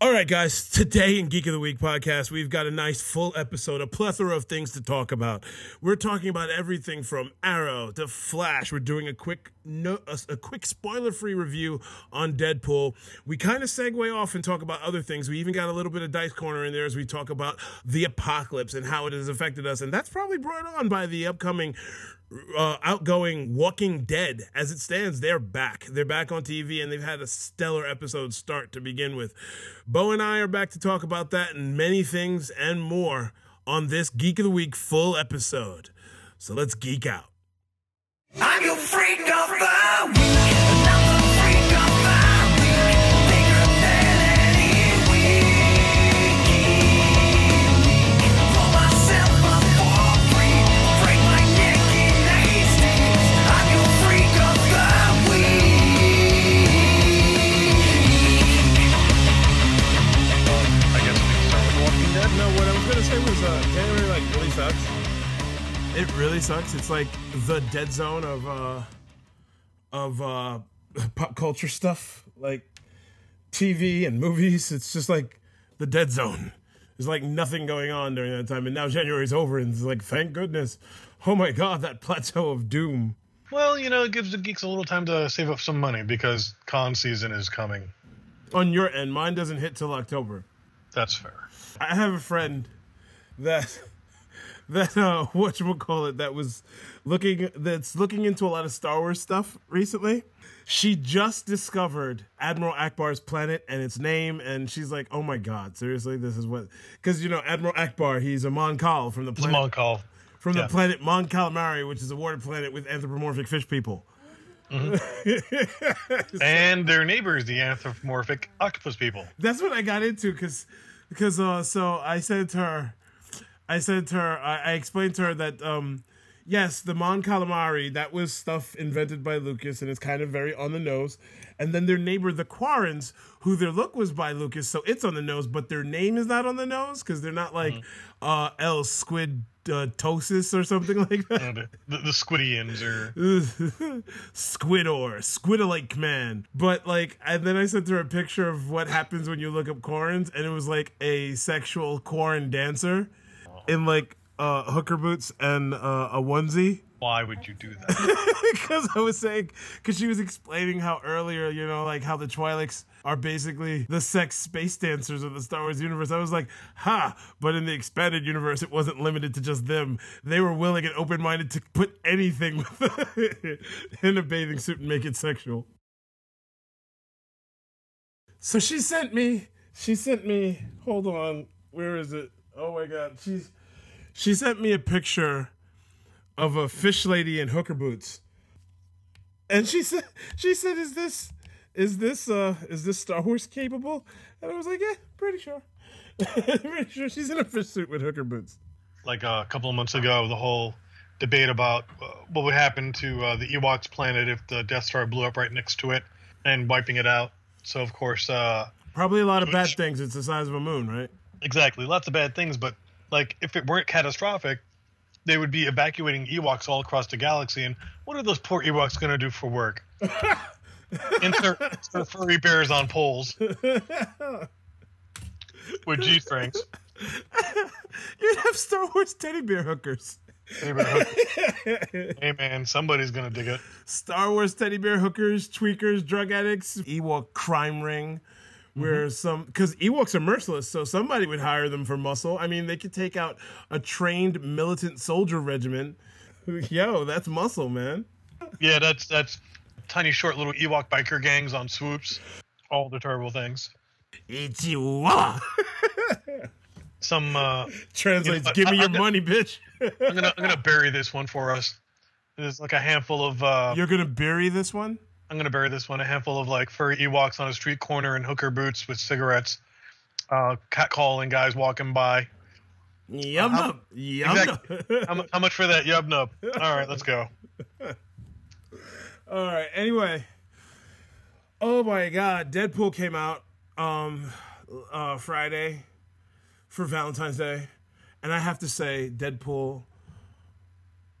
All right, guys, today in Geek of the Week podcast, we've got a nice full episode, a plethora of things to talk about. We're talking about everything from Arrow to Flash. We're doing a quick spoiler-free review on Deadpool. We kind of segue off and talk about other things. We even got a little bit of Dice Corner in there as we talk about the apocalypse and how it has affected us, and that's probably brought on by the upcoming outgoing Walking Dead. As it stands, they're back. They're back on TV, and they've had a stellar episode start to begin with. Bo and I are back to talk about that and many things and more on this Geek of the Week full episode. So let's geek out. I'm your freak of the week. I'm the freak of the week. Bigger than any week. For myself, I'm for free. Break my neck in Hastings. I'm your freak of the week. I guess we can start with Walking Dead. No, what I was going to say was January, like, really sucks. It really sucks. It's like the dead zone of pop culture stuff, like TV and movies. It's just like the dead zone. There's like nothing going on during that time. And now January's over, and it's like, thank goodness. Oh my God, that plateau of doom. Well, you know, it gives the geeks a little time to save up some money because con season is coming. On your end, mine doesn't hit till October. That's fair. I have a friend that... that's looking into a lot of Star Wars stuff recently. She just discovered Admiral Akbar's planet and its name, and she's like, oh my God, seriously, this is what... Because, you know, Admiral Akbar, he's a Mon Cal from the planet... Mon Cal. From the planet Mon Calamari, which is a water planet with anthropomorphic fish people. Mm-hmm. And their neighbors, the anthropomorphic octopus people. That's what I got into, because I explained to her that, yes, the Mon Calamari, that was stuff invented by Lucas, and it's kind of very on the nose. And then their neighbor, the Quarrens, who their look was by Lucas, so it's on the nose, but their name is not on the nose because they're not like El Squid Tosis or something like that. The Squidians or Squid-alike man. But like, and then I sent her a picture of what happens when you look up Quarrens, and it was like a sexual Quarren dancer in like hooker boots and a onesie. Why would you do that? Because I was saying, because she was explaining how earlier, you know, like how the Twi'leks are basically the sex space dancers of the Star Wars universe. I was like, ha, but in the expanded universe, it wasn't limited to just them. They were willing and open-minded to put anything in a bathing suit and make it sexual. So she sent me, hold on, where is it? Oh my God, she sent me a picture of a fish lady in hooker boots, and she said, is this Star Wars capable? And I was like, yeah, pretty sure. Pretty sure she's in a fish suit with hooker boots. Like a couple of months ago, the whole debate about what would happen to the Ewoks planet if the Death Star blew up right next to it and wiping it out. So of course, probably a lot of bad things. It's the size of a moon, right? Exactly. Lots of bad things, but like if it weren't catastrophic, they would be evacuating Ewoks all across the galaxy. And what are those poor Ewoks going to do for work? insert furry bears on poles. With G-strings. You'd have Star Wars teddy bear hookers. Hey man, somebody's going to dig it. Star Wars teddy bear hookers, tweakers, drug addicts, Ewok crime ring. Where because Ewoks are merciless, so somebody would hire them for muscle. I mean, they could take out a trained militant soldier regiment. Yo, that's muscle, man. Yeah, that's tiny, short little Ewok biker gangs on swoops. All the terrible things. Ichiwa. Some translates. You know, give me your money, bitch. I'm gonna bury this one for us. There's like a handful of. You're gonna bury this one. I'm going to bury this one. A handful of like furry Ewoks on a street corner in hooker boots with cigarettes, catcalling guys walking by. Yub-nub. Exactly. How much for that yub-nub? All right, let's go. All right, anyway. Oh, my God. Deadpool came out Friday for Valentine's Day. And I have to say, Deadpool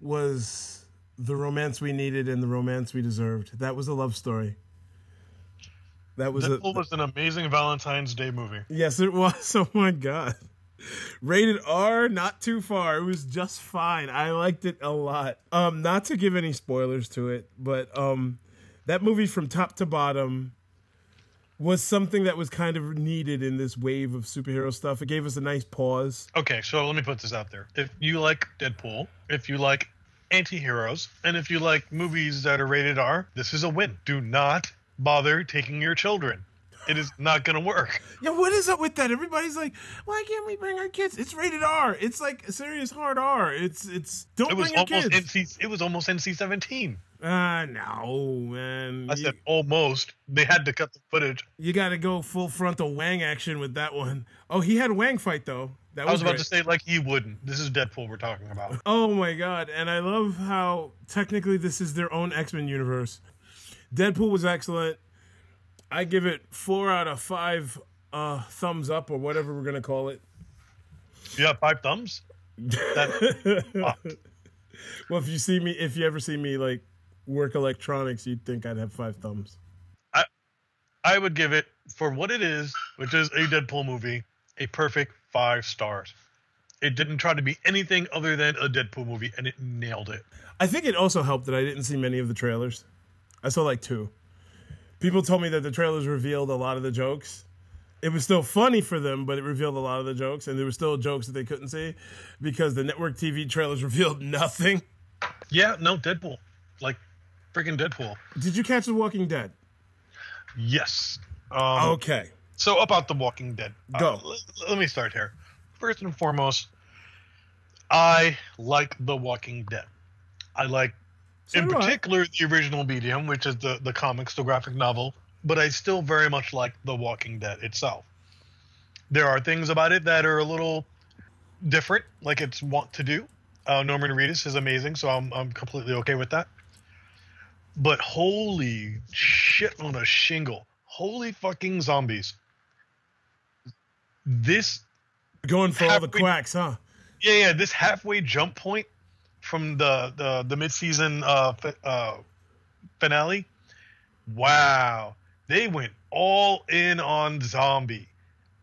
was... the romance we needed and the romance we deserved. That was a love story. That was Deadpool was an amazing Valentine's Day movie. Yes, it was. Oh my god. Rated R, not too far. It was just fine. I liked it a lot. Not to give any spoilers to it, but that movie from top to bottom was something that was kind of needed in this wave of superhero stuff. It gave us a nice pause. Okay, so let me put this out there. If you like Deadpool, if you like anti-heroes, and if you like movies that are rated R, this is a win. Do not bother taking your children. It is not going to work. Yeah, what is up with that? Everybody's like, why can't we bring our kids? It's rated R. It's like serious hard R. It's don't bring your kids. It was almost NC-17. No, man. I said almost. They had to cut the footage. You got to go full frontal Wang action with that one. Oh, he had a Wang fight, though. That was I was about to say, like, he wouldn't. This is Deadpool we're talking about. Oh, my God. And I love how technically this is their own X-Men universe. Deadpool was excellent. I give it 4 out of 5 thumbs up or whatever we're going to call it. You have 5 thumbs? Well, if you ever see me like work electronics, you'd think I'd have 5 thumbs. I would give it, for what it is, which is a Deadpool movie, a perfect 5 stars. It didn't try to be anything other than a Deadpool movie, and it nailed it. I think it also helped that I didn't see many of the trailers. I saw like 2. People told me that the trailers revealed a lot of the jokes. It was still funny for them, but it revealed a lot of the jokes, and there were still jokes that they couldn't see because the network TV trailers revealed nothing. Yeah, no, Deadpool. Like, freaking Deadpool. Did you catch The Walking Dead? Yes. Okay. So, about The Walking Dead. Go. Let me start here. First and foremost, I like The Walking Dead. I like particular, the original medium, which is the comics, the graphic novel, but I still very much like The Walking Dead itself. There are things about it that are a little different, like it's want to do. Norman Reedus is amazing, so I'm completely okay with that. But holy shit on a shingle. Holy fucking zombies. This... Going for all the quacks, huh? Yeah, this halfway jump point from the mid-season finale. Wow. They went all in on zombie.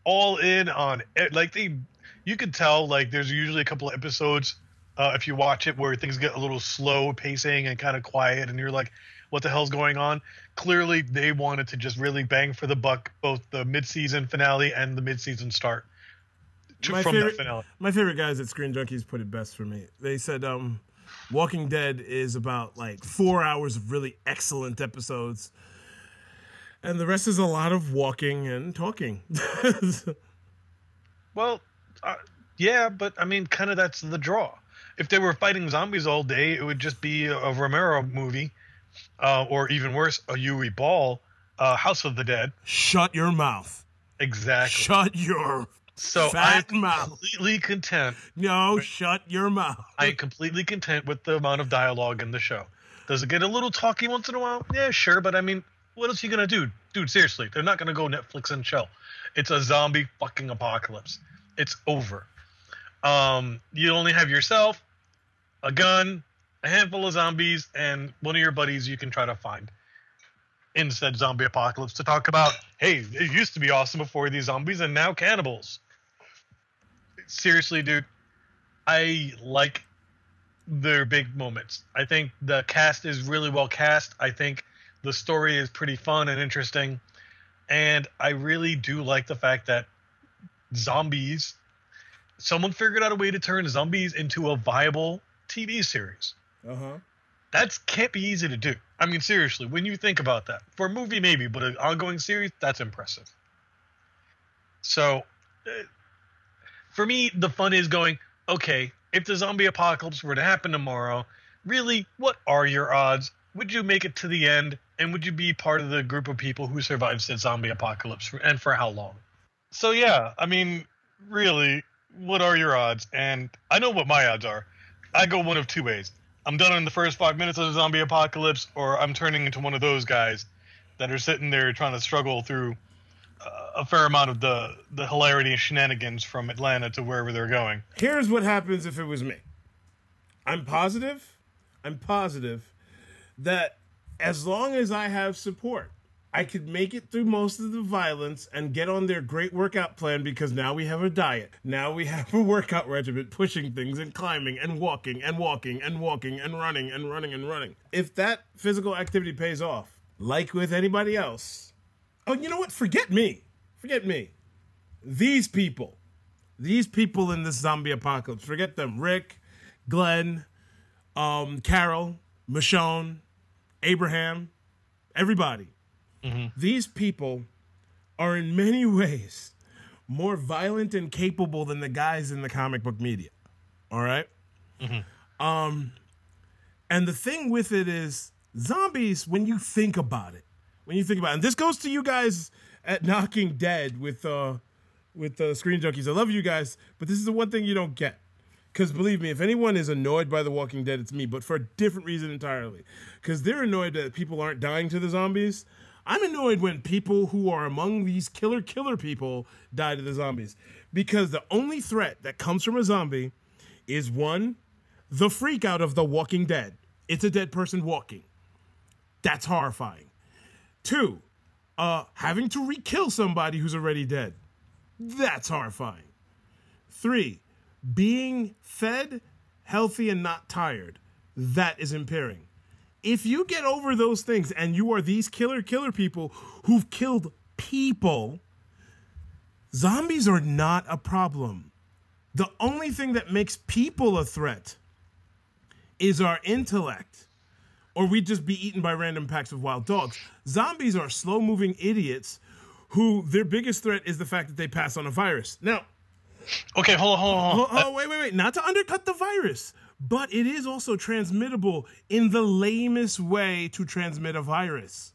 All in on... Like, you could tell, like, there's usually a couple of episodes, if you watch it, where things get a little slow pacing and kind of quiet, and you're like, what the hell's going on? Clearly, they wanted to just really bang for the buck, both the mid-season finale and the mid-season start from that finale. My favorite guys at Screen Junkies put it best for me. They said, Walking Dead is about like 4 hours of really excellent episodes, and the rest is a lot of walking and talking. Well, yeah, but I mean, kind of that's the draw. If they were fighting zombies all day, it would just be a Romero movie, or even worse, a Yui Ball, House of the Dead. Shut your mouth. Exactly. Shut your mouth. Completely content. No, shut your mouth. I am completely content with the amount of dialogue in the show. Does it get a little talky once in a while? Yeah, sure, but I mean, what else are you going to do? Dude, seriously, they're not going to go Netflix and chill. It's a zombie fucking apocalypse. It's over. You only have yourself, a gun, a handful of zombies, and one of your buddies you can try to find in said zombie apocalypse to talk about, hey, it used to be awesome before these zombies and now cannibals. Seriously, dude, I like their big moments. I think the cast is really well cast. I think the story is pretty fun and interesting. And I really do like the fact that zombies... Someone figured out a way to turn zombies into a viable TV series. Uh-huh. That can't be easy to do. I mean, seriously, when you think about that. For a movie, maybe, but an ongoing series, that's impressive. So, for me, the fun is going, okay, if the zombie apocalypse were to happen tomorrow, really, what are your odds? Would you make it to the end? And would you be part of the group of people who survives the zombie apocalypse? And for how long? So, yeah, I mean, really... What are your odds? And I know what my odds are. I go one of two ways. I'm done in the first 5 minutes of the zombie apocalypse, or I'm turning into one of those guys that are sitting there trying to struggle through a fair amount of the hilarity and shenanigans from Atlanta to wherever they're going. Here's what happens if it was me. I'm positive that as long as I have support, I could make it through most of the violence and get on their great workout plan, because now we have a diet. Now we have a workout regimen, pushing things and climbing and walking and walking and walking and running and running and running. If that physical activity pays off, like with anybody else. Oh, you know what? Forget me. These people in this zombie apocalypse, forget them. Rick, Glenn, Carol, Michonne, Abraham, everybody. Mm-hmm. These people are in many ways more violent and capable than the guys in the comic book media. All right? Mm-hmm. And the thing with it is, zombies, when you think about it, and this goes to you guys at Walking Dead with Screen Junkies. I love you guys, but this is the one thing you don't get. Because believe me, if anyone is annoyed by The Walking Dead, it's me, but for a different reason entirely. Because they're annoyed that people aren't dying to the zombies. I'm annoyed when people who are among these killer people die to the zombies. Because the only threat that comes from a zombie is, one, the freak out of The Walking Dead. It's a dead person walking. That's horrifying. Two, having to re-kill somebody who's already dead. That's horrifying. Three, being fed, healthy, and not tired. That is impairing. If you get over those things and you are these killer people who've killed people, zombies are not a problem. The only thing that makes people a threat is our intellect, or we'd just be eaten by random packs of wild dogs. Zombies are slow-moving idiots who their biggest threat is the fact that they pass on a virus. Now, okay, hold on. Wait. Not to undercut the virus, but it is also transmittable in the lamest way to transmit a virus.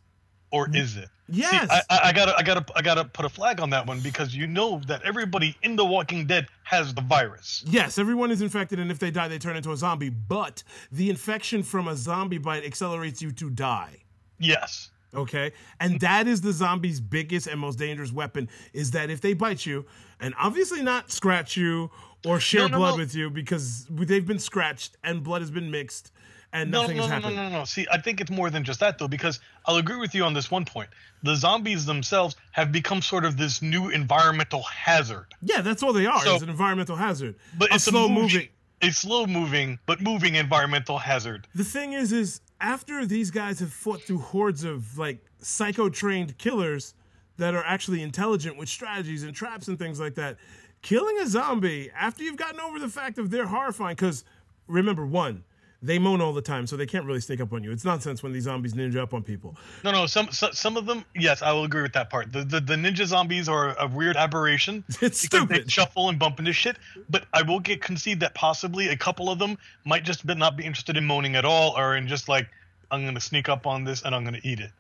Or is it? Yes. See, I gotta put a flag on that one, because you know that everybody in The Walking Dead has the virus. Yes, everyone is infected, and if they die, they turn into a zombie. But the infection from a zombie bite accelerates you to die. Yes. Okay, and that is the zombie's biggest and most dangerous weapon, is that if they bite you, and obviously not scratch you or share blood with you, because they've been scratched and blood has been mixed and nothing has happened. No. See, I think it's more than just that, though, because I'll agree with you on this one point. The zombies themselves have become sort of this new environmental hazard. Yeah, that's all they are. So, it's an environmental hazard. But it's slow-moving. A slow-moving, but moving environmental hazard. The thing is after these guys have fought through hordes of, like, psycho-trained killers that are actually intelligent with strategies and traps and things like that, killing a zombie, after you've gotten over the fact of they're horrifying, because, remember, one, they moan all the time, so they can't really sneak up on you. It's nonsense when these zombies ninja up on people. No, some of them, yes, I will agree with that part. The ninja zombies are a weird aberration. It's stupid. They shuffle and bump into shit, but I will concede that possibly a couple of them might just not be interested in moaning at all, or in just like, I'm going to sneak up on this and I'm going to eat it.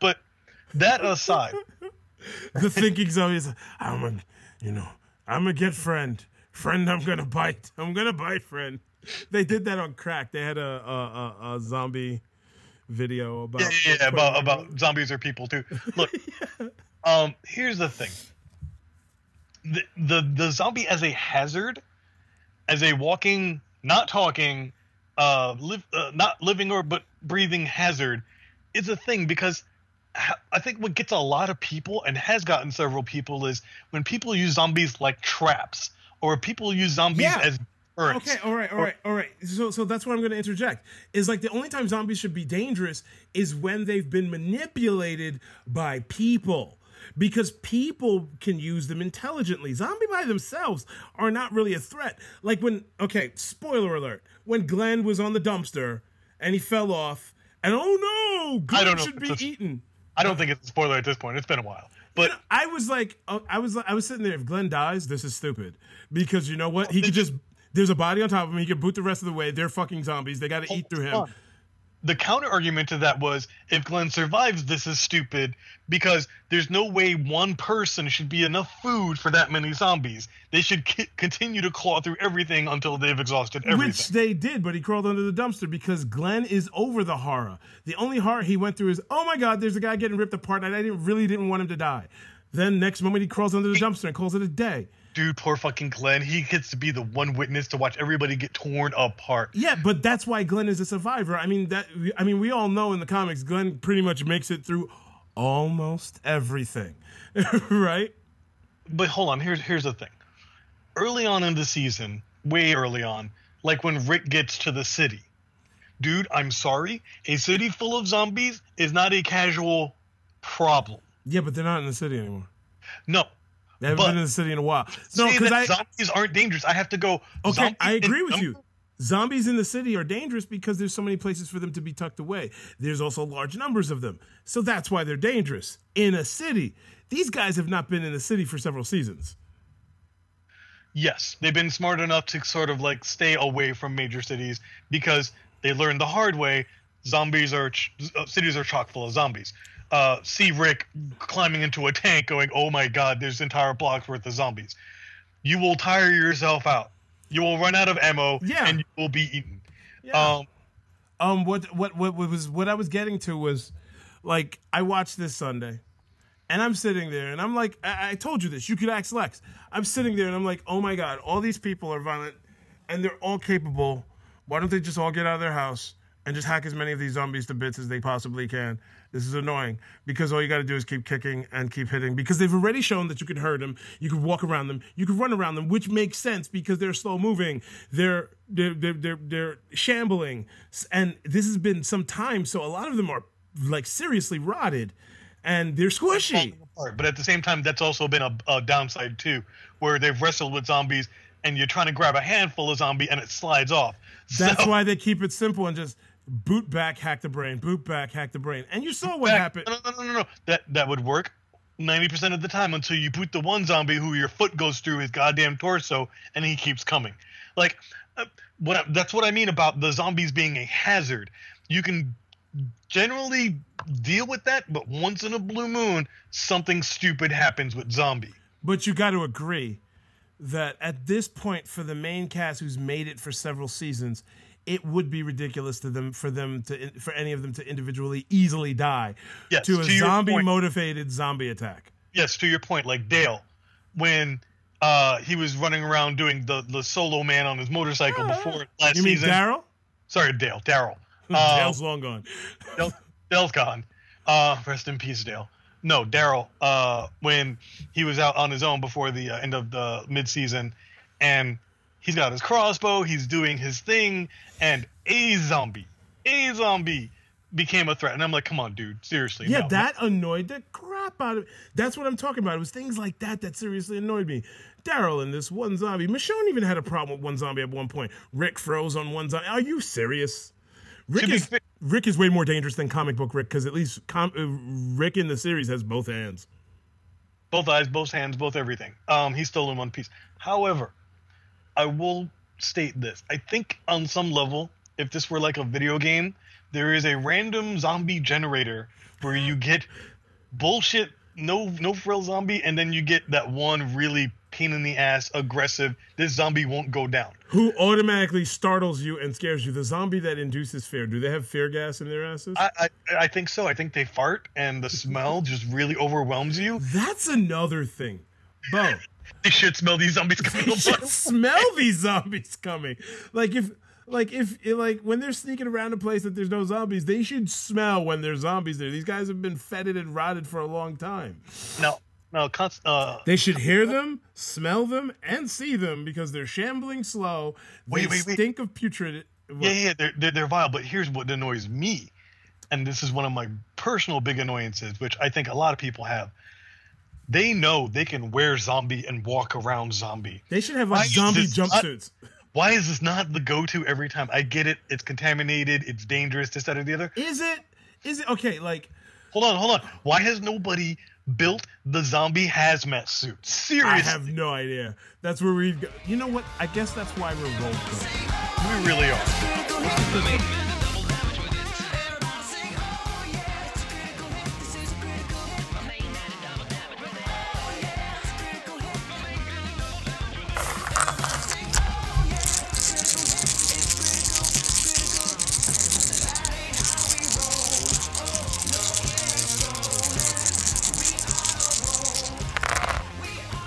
But that aside. The thinking zombie is, I'm a good friend. Friend, I'm going to bite. I'm going to bite, friend. They did that on crack. They had a zombie video about about zombies are people too. Look, yeah. Here's the thing: the zombie as a hazard, as a walking, not talking, not living or but breathing hazard, is a thing, because I think what gets a lot of people and has gotten several people is when people use zombies like traps, or people use zombies as okay, all right. So that's what I'm going to interject. Is like the only time zombies should be dangerous is when they've been manipulated by people, because people can use them intelligently. Zombie by themselves are not really a threat. Like spoiler alert, when Glenn was on the dumpster and he fell off, and oh no, Glenn should be eaten. I don't think it's a spoiler at this point. It's been a while. But I was sitting there. If Glenn dies, this is stupid, because you know what? He could just. There's a body on top of him. He can boot the rest of the way. They're fucking zombies. They got to eat through him. The counter argument to that was, if Glenn survives, this is stupid, because there's no way one person should be enough food for that many zombies. They should continue to claw through everything until they've exhausted everything. Which they did, but he crawled under the dumpster, because Glenn is over the horror. The only horror he went through is, oh my God, there's a guy getting ripped apart, and I really didn't want him to die. Then next moment he crawls under the dumpster and calls it a day. Dude, poor fucking Glenn. He gets to be the one witness to watch everybody get torn apart. Yeah, but that's why Glenn is a survivor. I mean, we all know in the comics, Glenn pretty much makes it through almost everything, right? But hold on, here's the thing. Early on in the season, way early on, like when Rick gets to the city, dude, I'm sorry, a city full of zombies is not a casual problem. Yeah, but they're not in the city anymore. No. They haven't been in the city in a while. No, because zombies aren't dangerous. I have to go. Okay, I agree with you. Zombies in the city are dangerous because there's so many places for them to be tucked away. There's also large numbers of them. So that's why they're dangerous in a city. These guys have not been in the city for several seasons. Yes, they've been smart enough to sort of like stay away from major cities because they learned the hard way. Cities are chock full of zombies. See Rick climbing into a tank going, oh my God, there's entire blocks worth of zombies. You will tire yourself out. You will run out of ammo, and you will be eaten. Yeah. What I was getting to was, like, I watched this Sunday, and I'm sitting there, and I'm like, I told you this. You could ask Lex. I'm sitting there, and I'm like, oh my God, all these people are violent, and they're all capable. Why don't they just all get out of their house and just hack as many of these zombies to bits as they possibly can? This is annoying because all you got to do is keep kicking and keep hitting because they've already shown that you can hurt them, you can walk around them, you can run around them, which makes sense because they're slow moving, they're shambling, and this has been some time, so a lot of them are like seriously rotted, and they're squishy. But at the same time, that's also been a downside too, where they've wrestled with zombies, and you're trying to grab a handful of zombie, and it slides off. That's why they keep it simple and just. Boot back, hack the brain. Boot back, hack the brain. And you saw what happened. No. That would work 90% of the time until you boot the one zombie who your foot goes through his goddamn torso and he keeps coming. Like, that's what I mean about the zombies being a hazard. You can generally deal with that, but once in a blue moon, something stupid happens with zombie. But you got to agree that at this point, for the main cast who's made it for several seasons, it would be ridiculous to them for any of them to individually easily die to a zombie-motivated zombie attack. Yes, to your point, like Dale, when he was running around doing the solo man on his motorcycle before last season. You mean Daryl? Sorry, Dale. Daryl. Dale's long gone. Dale's gone. Rest in peace, Dale. No, Daryl. When he was out on his own before the end of the mid-season, and he's got his crossbow, he's doing his thing, and a zombie became a threat. And I'm like, come on, dude, seriously. Yeah, no. That annoyed the crap out of me. That's what I'm talking about. It was things like that seriously annoyed me. Daryl and this one zombie. Michonne even had a problem with one zombie at one point. Rick froze on one zombie. Are you serious? Rick is way more dangerous than comic book Rick, because at least Rick in the series has both hands. Both eyes, both hands, both everything. He's still in one piece. However, I will state this. I think on some level, if this were like a video game, there is a random zombie generator where you get bullshit, no-frill zombie, and then you get that one really pain in the ass, aggressive, this zombie won't go down. Who automatically startles you and scares you. The zombie that induces fear. Do they have fear gas in their asses? I think so. I think they fart, and the smell just really overwhelms you. That's another thing. Bo. They should smell these zombies coming. They should smell these zombies coming. Like when they're sneaking around a place that there's no zombies, they should smell when there's zombies there. These guys have been fetid and rotted for a long time. They should hear them, smell them, and see them because they're shambling slow. They stink of putrid. Yeah, they're vile. But here's what annoys me, and this is one of my personal big annoyances, which I think a lot of people have. They know they can wear zombie and walk around zombie. They should have like zombie jumpsuits. Why is this not the go-to every time? I get it. It's contaminated. It's dangerous. This, that, or the other. Is it? Okay, like. Hold on. Why has nobody built the zombie hazmat suit? Seriously. I have no idea. That's where we go. You know what? I guess that's why we're rolled. We really are.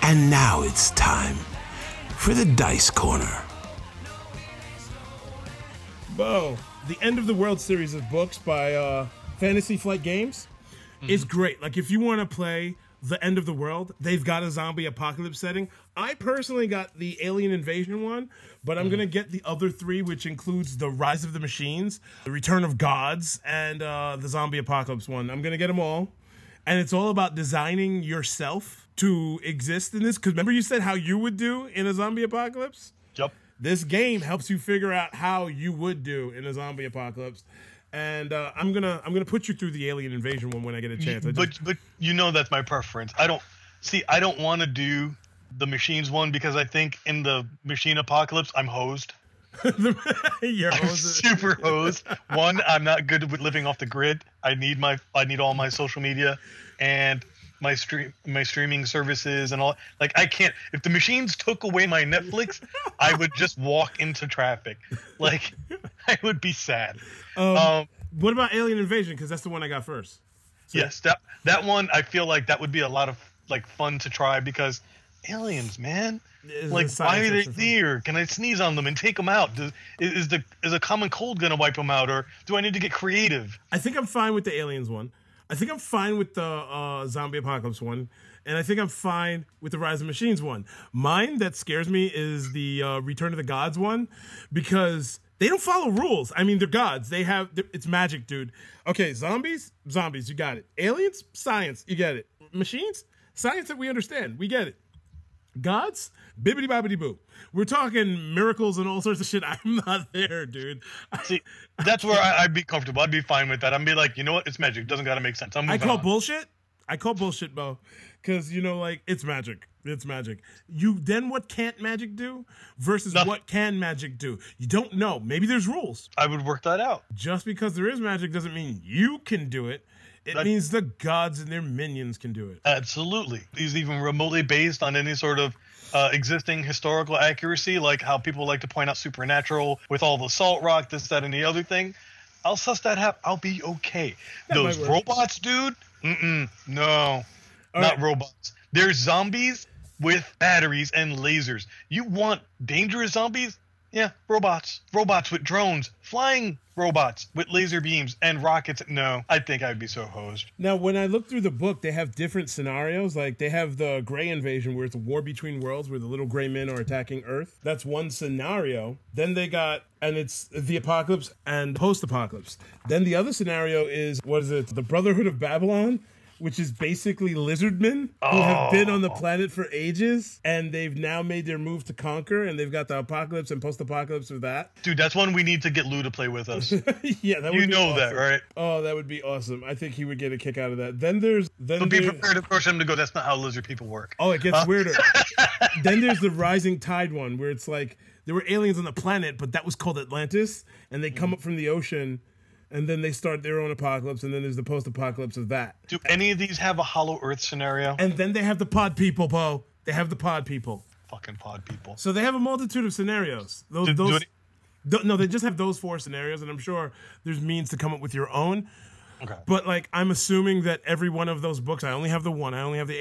And now it's time for the Dice Corner. Bo, the End of the World series of books by Fantasy Flight Games is great. Like, if you want to play the end of the world, they've got a zombie apocalypse setting. I personally got the alien invasion one, but I'm going to get the other three, which includes the Rise of the Machines, the Return of Gods, and the zombie apocalypse one. I'm going to get them all. And it's all about designing yourself to exist in this. Because remember you said how you would do in a zombie apocalypse? Yep. This game helps you figure out how you would do in a zombie apocalypse. And I'm gonna put you through the alien invasion one when I get a chance. But you know that's my preference. I don't want to do the machines one because I think in the machine apocalypse I'm hosed. Super hosed. One, I'm not good with living off the grid. I need all my social media and my streaming services and all. Like, I can't. If the machines took away my Netflix, I would just walk into traffic. Like, I would be sad. What about Alien Invasion? Because that's the one I got first. So. Yes, that one, I feel like that would be a lot of like fun to try because aliens, man. Like, why are they there? Can I sneeze on them and take them out? Is a common cold going to wipe them out, or do I need to get creative? I think I'm fine with the aliens one. I think I'm fine with the zombie apocalypse one. And I think I'm fine with the Rise of Machines one. Mine that scares me is the Return of the Gods one, because they don't follow rules. I mean, they're gods. It's magic, dude. Okay, zombies, you got it. Aliens, science, you get it. Machines, science that we understand, we get it. Gods, bibbity bobbity boo. We're talking miracles and all sorts of shit. I'm not there, dude. See, that's where I'd be comfortable. I'd be fine with that. I'd be like, you know what? It's magic. It doesn't gotta make sense. I call bullshit. I call bullshit, Bo, because it's magic. It's magic. You then what can't magic do versus nothing. What can magic do? You don't know. Maybe there's rules. I would work that out. Just because there is magic doesn't mean you can do it. It means the gods and their minions can do it. Absolutely. He's even remotely based on any sort of existing historical accuracy, like how people like to point out Supernatural with all the salt rock, this, that, and the other thing. I'll suss that out. I'll be okay. That those robots, dude? No. All not right. Robots. They're zombies with batteries and lasers. You want dangerous zombies? Yeah, robots. Robots with drones. Flying robots with laser beams and rockets. No, I think I'd be so hosed. Now, when I look through the book, they have different scenarios. Like, they have the Gray Invasion, where it's a war between worlds, where the little gray men are attacking Earth. That's one scenario. Then they got, and it's the apocalypse and post-apocalypse. Then the other scenario is, the Brotherhood of Babylon, which is basically lizardmen who have been on the planet for ages, and they've now made their move to conquer, and they've got the apocalypse and post-apocalypse with that. Dude, that's one we need to get Lou to play with us. Yeah, that would be awesome. That, right? Oh, that would be awesome. I think he would get a kick out of that. But be prepared to push him to go, that's not how lizard people work. Oh, it gets weirder. Then there's the Rising Tide one, where it's like there were aliens on the planet, but that was called Atlantis, and they come up from the ocean. And then they start their own apocalypse, and then there's the post-apocalypse of that. Do any of these have a hollow earth scenario? And then they have the pod people, Bo. They have the pod people. Fucking pod people. So they have a multitude of scenarios. No, they just have those four scenarios, and I'm sure there's means to come up with your own. Okay. But, I'm assuming that every one of those books, I only have the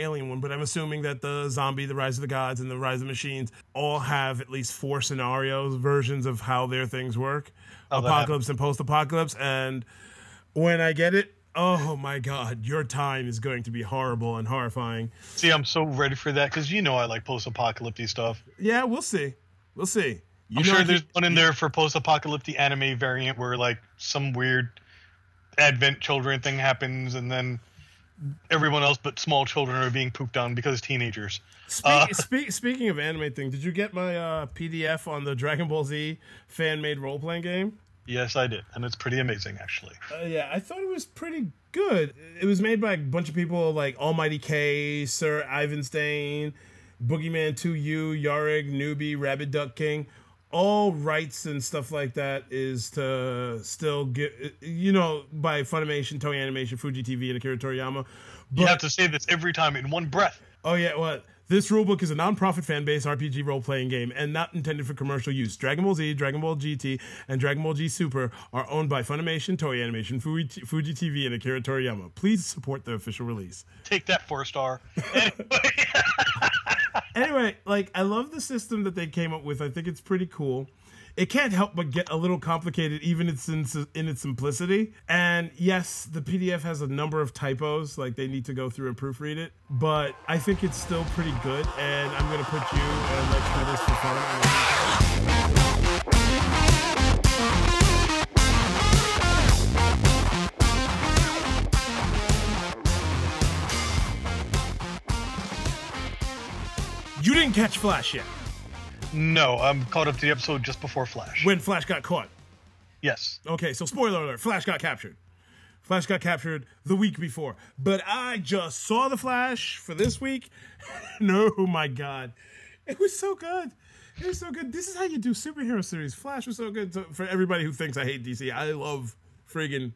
alien one, but I'm assuming that the zombie, the Rise of the Gods, and the Rise of the Machines all have at least four scenarios, versions of how their things work. Apocalypse and post-apocalypse. And when I get it, oh my God, your time is going to be horrible and horrifying. See, I'm so ready for that, because I like post-apocalyptic stuff. Yeah, we'll see. There's one in there for post-apocalyptic anime variant where some weird Advent children thing happens, and then everyone else but small children are being pooped on because teenagers. Speaking of anime thing, did you get my PDF on the Dragon Ball Z fan-made role-playing game? Yes, I did, and it's pretty amazing, actually. Yeah, I thought it was pretty good. It was made by a bunch of people like Almighty K, Sir Ivanstein, Boogeyman 2U, Yarig, Newbie, Rabbit Duck King. All rights and stuff like that is to still get, by Funimation, Toei Animation, Fuji TV, and Akira Toriyama. But you have to say this every time in one breath. Oh, yeah, what? This rulebook is a non-profit fan-based RPG role-playing game and not intended for commercial use. Dragon Ball Z, Dragon Ball GT, and Dragon Ball G Super are owned by Funimation, Toei Animation, Fuji TV, and Akira Toriyama. Please support the official release. Take that, 4-star. Anyway, I love the system that they came up with. I think it's pretty cool. it can't help but get a little complicated, even in its simplicity. And yes, the PDF has a number of typos, like they need to go through and proofread it, but I think it's still pretty good, and I'm going to put you and Lex for this for fun. You didn't catch Flash yet. No, I'm caught up to the episode just before Flash. When Flash got caught. Yes. Okay, so spoiler alert, Flash got captured. Flash got captured the week before. But I just saw the Flash for this week. No, my God. It was so good. It was so good. This is how you do superhero series. Flash was so good. So for everybody who thinks I hate DC, I love friggin'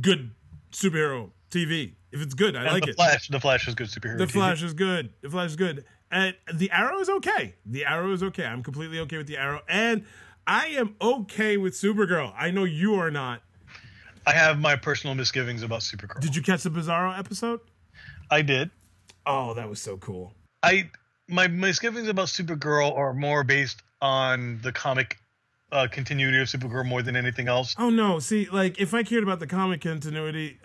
good superhero TV. If it's good, I like it. The Flash is good superhero TV. The Flash is good. And the Arrow is okay. The Arrow is okay. I'm completely okay with the Arrow. And I am okay with Supergirl. I know you are not. I have my personal misgivings about Supergirl. Did you catch the Bizarro episode? I did. Oh, that was so cool. My misgivings about Supergirl are more based on the comic continuity of Supergirl more than anything else. Oh, no. See, like, if I cared about the comic continuity...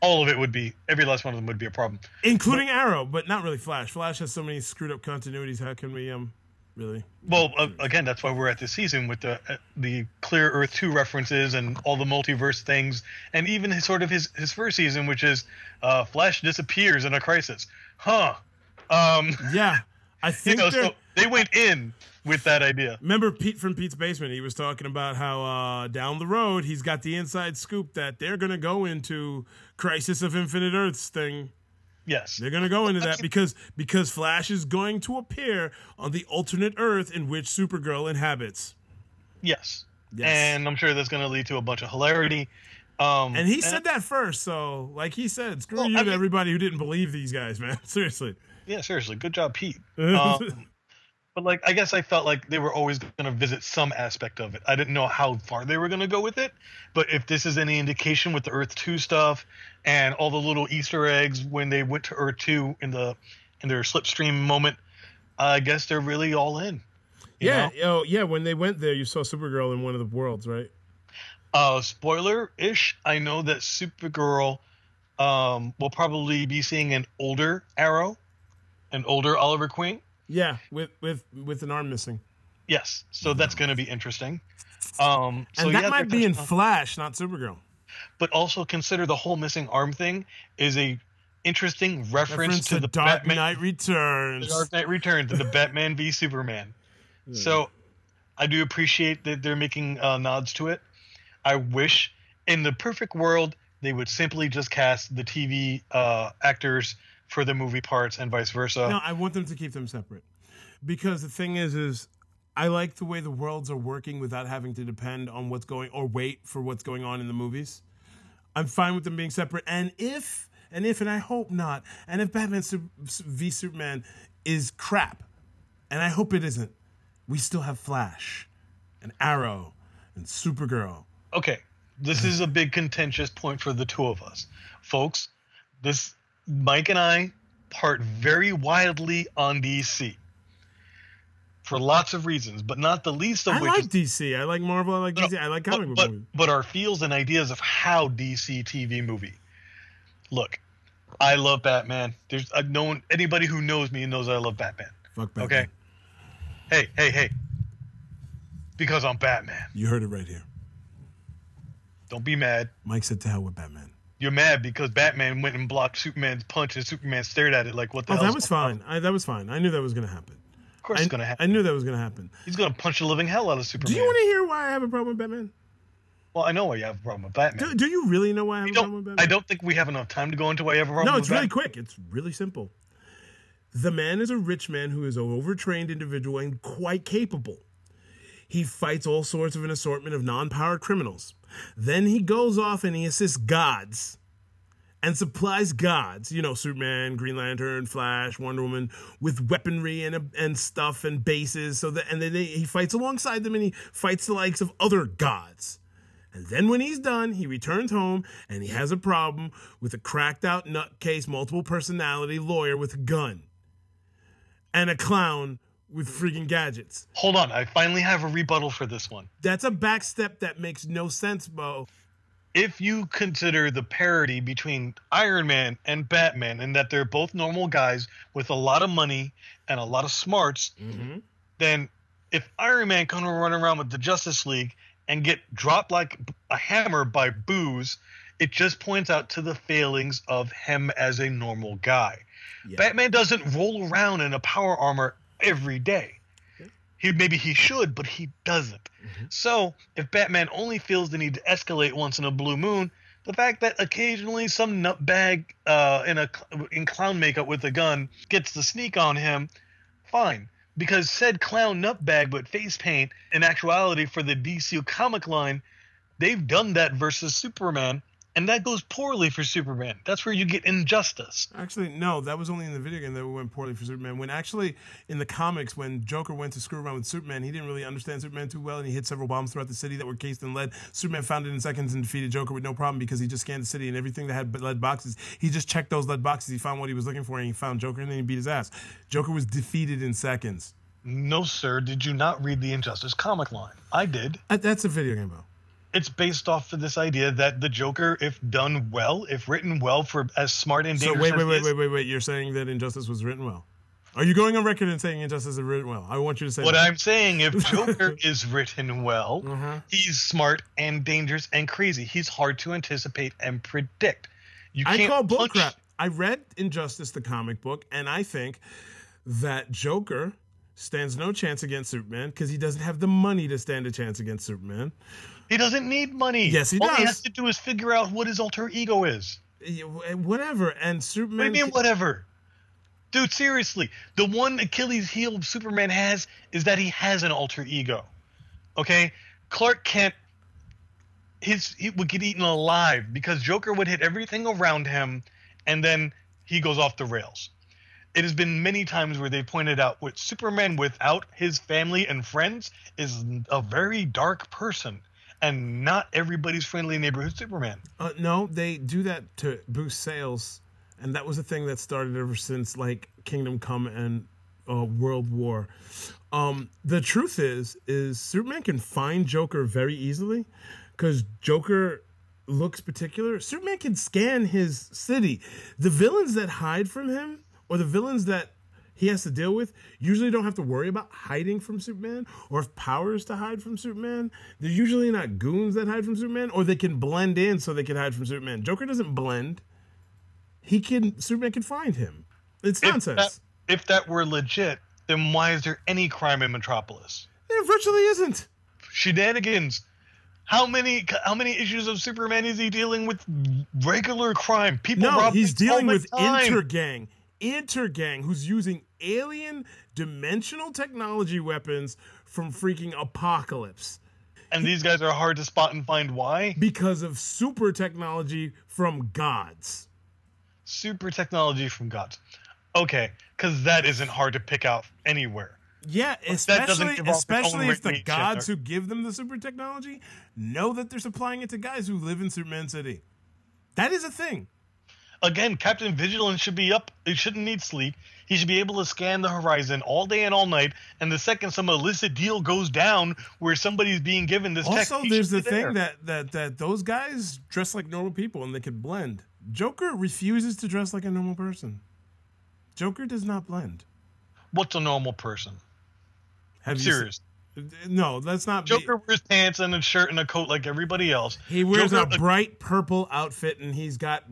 all of it would be, every last one of them would be a problem. Including Arrow, but not really Flash. Flash has so many screwed up continuities. How can we really? Well, again, that's why we're at this season with the Clear Earth 2 references and all the multiverse things. And even his first season, which is Flash disappears in a crisis. Huh. Yeah. I think so they went in with that idea. Remember Pete from Pete's Basement? He was talking about how down the road he's got the inside scoop that they're going to go into Crisis of Infinite Earths thing. Yes. They're going to go into that because Flash is going to appear on the alternate Earth in which Supergirl inhabits. Yes. And I'm sure that's going to lead to a bunch of hilarity. And he said that first, so like he said, screw you to everybody who didn't believe these guys, man. Seriously. Yeah, seriously. Good job, Pete. But like, I guess I felt like they were always going to visit some aspect of it. I didn't know how far they were going to go with it. But if this is any indication with the Earth 2 stuff and all the little Easter eggs when they went to Earth 2 in their slipstream moment, I guess they're really all in. You know? Yeah. When they went there, you saw Supergirl in one of the worlds, right? Spoiler-ish. I know that Supergirl will probably be seeing an older Arrow. An older Oliver Queen. Yeah, with an arm missing. Yes, so that's going to be interesting. And that might be in Flash, not Supergirl. But also consider the whole missing arm thing is a interesting reference to the Dark Knight Returns. Dark Knight Returns, the Batman v Superman. Yeah. So I do appreciate that they're making nods to it. I wish in the perfect world they would simply just cast the TV actors for the movie parts and vice versa. No, I want them to keep them separate. Because the thing is I like the way the worlds are working without having to depend on what's going or wait for what's going on in the movies. I'm fine with them being separate. And I hope not, and if Batman v Superman is crap, and I hope it isn't, we still have Flash and Arrow and Supergirl. Okay, this is a big contentious point for the two of us. Folks, this... Mike and I part very widely on DC for lots of reasons, but not the least of which... I like DC. I like Marvel. I like DC. I like comic book movies. But our feels and ideas of how DC TV movie. Look, I love Batman. There's anybody who knows me knows I love Batman. Fuck Batman. Okay? Hey. Because I'm Batman. You heard it right here. Don't be mad. Mike said to hell with Batman. You're mad because Batman went and blocked Superman's punch and Superman stared at it like, what the hell? Oh, that was fine. That was fine. I knew that was going to happen. Of course it's going to happen. I knew that was going to happen. He's going to punch the living hell out of Superman. Do you want to hear why I have a problem with Batman? Well, I know why you have a problem with Batman. Do you really know why I have a problem with Batman? I don't think we have enough time to go into why you have a problem with Batman. No, it's really quick. It's really simple. The man is a rich man who is an overtrained individual and quite capable. He fights all sorts of an assortment of non-powered criminals. Then he goes off and he assists gods and supplies gods, you know, Superman, Green Lantern, Flash, Wonder Woman, with weaponry and stuff and bases. So then he fights alongside them and he fights the likes of other gods. And then when he's done, he returns home and he has a problem with a cracked out nutcase, multiple personality lawyer with a gun and a clown with freaking gadgets. Hold on, I finally have a rebuttal for this one. That's a backstep that makes no sense, Bo. If you consider the parody between Iron Man and Batman and that they're both normal guys with a lot of money and a lot of smarts, mm-hmm. then if Iron Man can run around with the Justice League and get dropped like a hammer by Booze, it just points out to the failings of him as a normal guy. Yeah. Batman doesn't roll around in a power armor every day. Maybe he should, but he doesn't. Mm-hmm. So if Batman only feels the need to escalate once in a blue moon, the fact that occasionally some nutbag in clown makeup with a gun gets the sneak on him, fine. Because said clown nutbag with face paint, in actuality for the DC comic line, they've done that versus Superman, and that goes poorly for Superman. That's where you get injustice. Actually, no, that was only in the video game that we went poorly for Superman. When actually, in the comics, when Joker went to screw around with Superman, he didn't really understand Superman too well, and he hit several bombs throughout the city that were cased in lead. Superman found it in seconds and defeated Joker with no problem because he just scanned the city and everything that had lead boxes. He just checked those lead boxes. He found what he was looking for, and he found Joker, and then he beat his ass. Joker was defeated in seconds. No, sir. Did you not read the Injustice comic line? I did. That's a video game, though. It's based off of this idea that the Joker, if done well, if written well for as smart and dangerous as... So wait. You're saying that Injustice was written well? Are you going on record and saying Injustice is written well? I want you to say What I'm saying, if Joker is written well, uh-huh. he's smart and dangerous and crazy. He's hard to anticipate and predict. You can't I call bullcrap. I read Injustice, the comic book, and I think that Joker stands no chance against Superman because he doesn't have the money to stand a chance against Superman. He doesn't need money. Yes, he does. All he has to do is figure out what his alter ego is. Whatever. And Superman... What do you mean, whatever? Dude, seriously. The one Achilles heel Superman has is that he has an alter ego. Okay? Clark Kent, he would get eaten alive because Joker would hit everything around him, and then he goes off the rails. It has been many times where they pointed out what Superman without his family and friends is a very dark person. And not everybody's friendly neighborhood Superman. No, they do that to boost sales. And that was a thing that started ever since, like, Kingdom Come and World War. The truth is Superman can find Joker very easily because Joker looks particular. Superman can scan his city. The villains that hide from him or the villains that he has to deal with usually don't have to worry about hiding from Superman, or if powers to hide from Superman, they're usually not goons that hide from Superman, or they can blend in so they can hide from Superman. Joker doesn't blend. Superman can find him. It's nonsense. If that were legit, then why is there any crime in Metropolis? There virtually isn't. Shenanigans. How many issues of Superman is he dealing with? Regular crime. People rob him all the time. No, he's dealing with Intergang. Intergang, who's using alien dimensional technology weapons from freaking Apocalypse. And these guys are hard to spot and find. Why? Because of super technology from gods. Super technology from gods. Okay, because that isn't hard to pick out anywhere. Yeah, especially if the gods who give them the super technology know that they're supplying it to guys who live in Superman City. That is a thing. Again, Captain Vigilance should be up. He shouldn't need sleep. He should be able to scan the horizon all day and all night. And the second some illicit deal goes down where somebody's being given this tech... Also, there's the thing that those guys dress like normal people and they could blend. Joker refuses to dress like a normal person. Joker does not blend. What's a normal person? Seriously. No, that's not... Joker wears pants and a shirt and a coat like everybody else. He wears a bright purple outfit and he's got...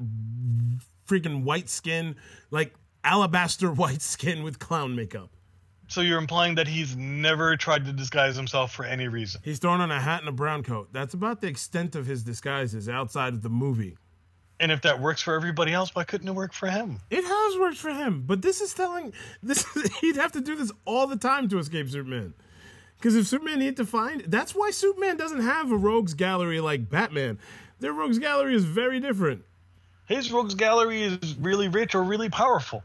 freaking white skin, like alabaster white skin with clown makeup. So you're implying that he's never tried to disguise himself for any reason? He's thrown on a hat and a brown coat. That's about the extent of his disguises outside of the movie. And if that works for everybody else, why couldn't it work for him? It has worked for him, but he'd have to do this all the time to escape Superman. Because if Superman needed to find... That's why Superman doesn't have a rogues gallery like Batman. Their rogues gallery is very different. His rogues gallery is really rich or really powerful.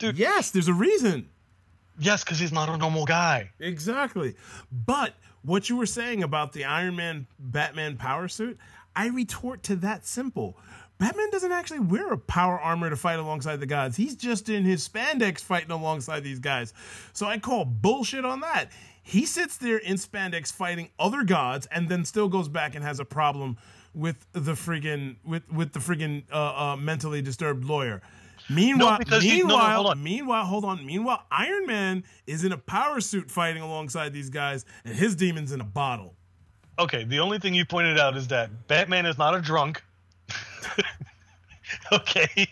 Dude. Yes, there's a reason. Yes, because he's not a normal guy. Exactly. But what you were saying about the Iron Man Batman power suit, I retort to that simple. Batman doesn't actually wear a power armor to fight alongside the gods. He's just in his spandex fighting alongside these guys. So I call bullshit on that. He sits there in spandex fighting other gods and then still goes back and has a problem with the friggin' mentally disturbed lawyer. Meanwhile, Iron Man is in a power suit fighting alongside these guys, and his demon's in a bottle. Okay, the only thing you pointed out is that Batman is not a drunk. Okay.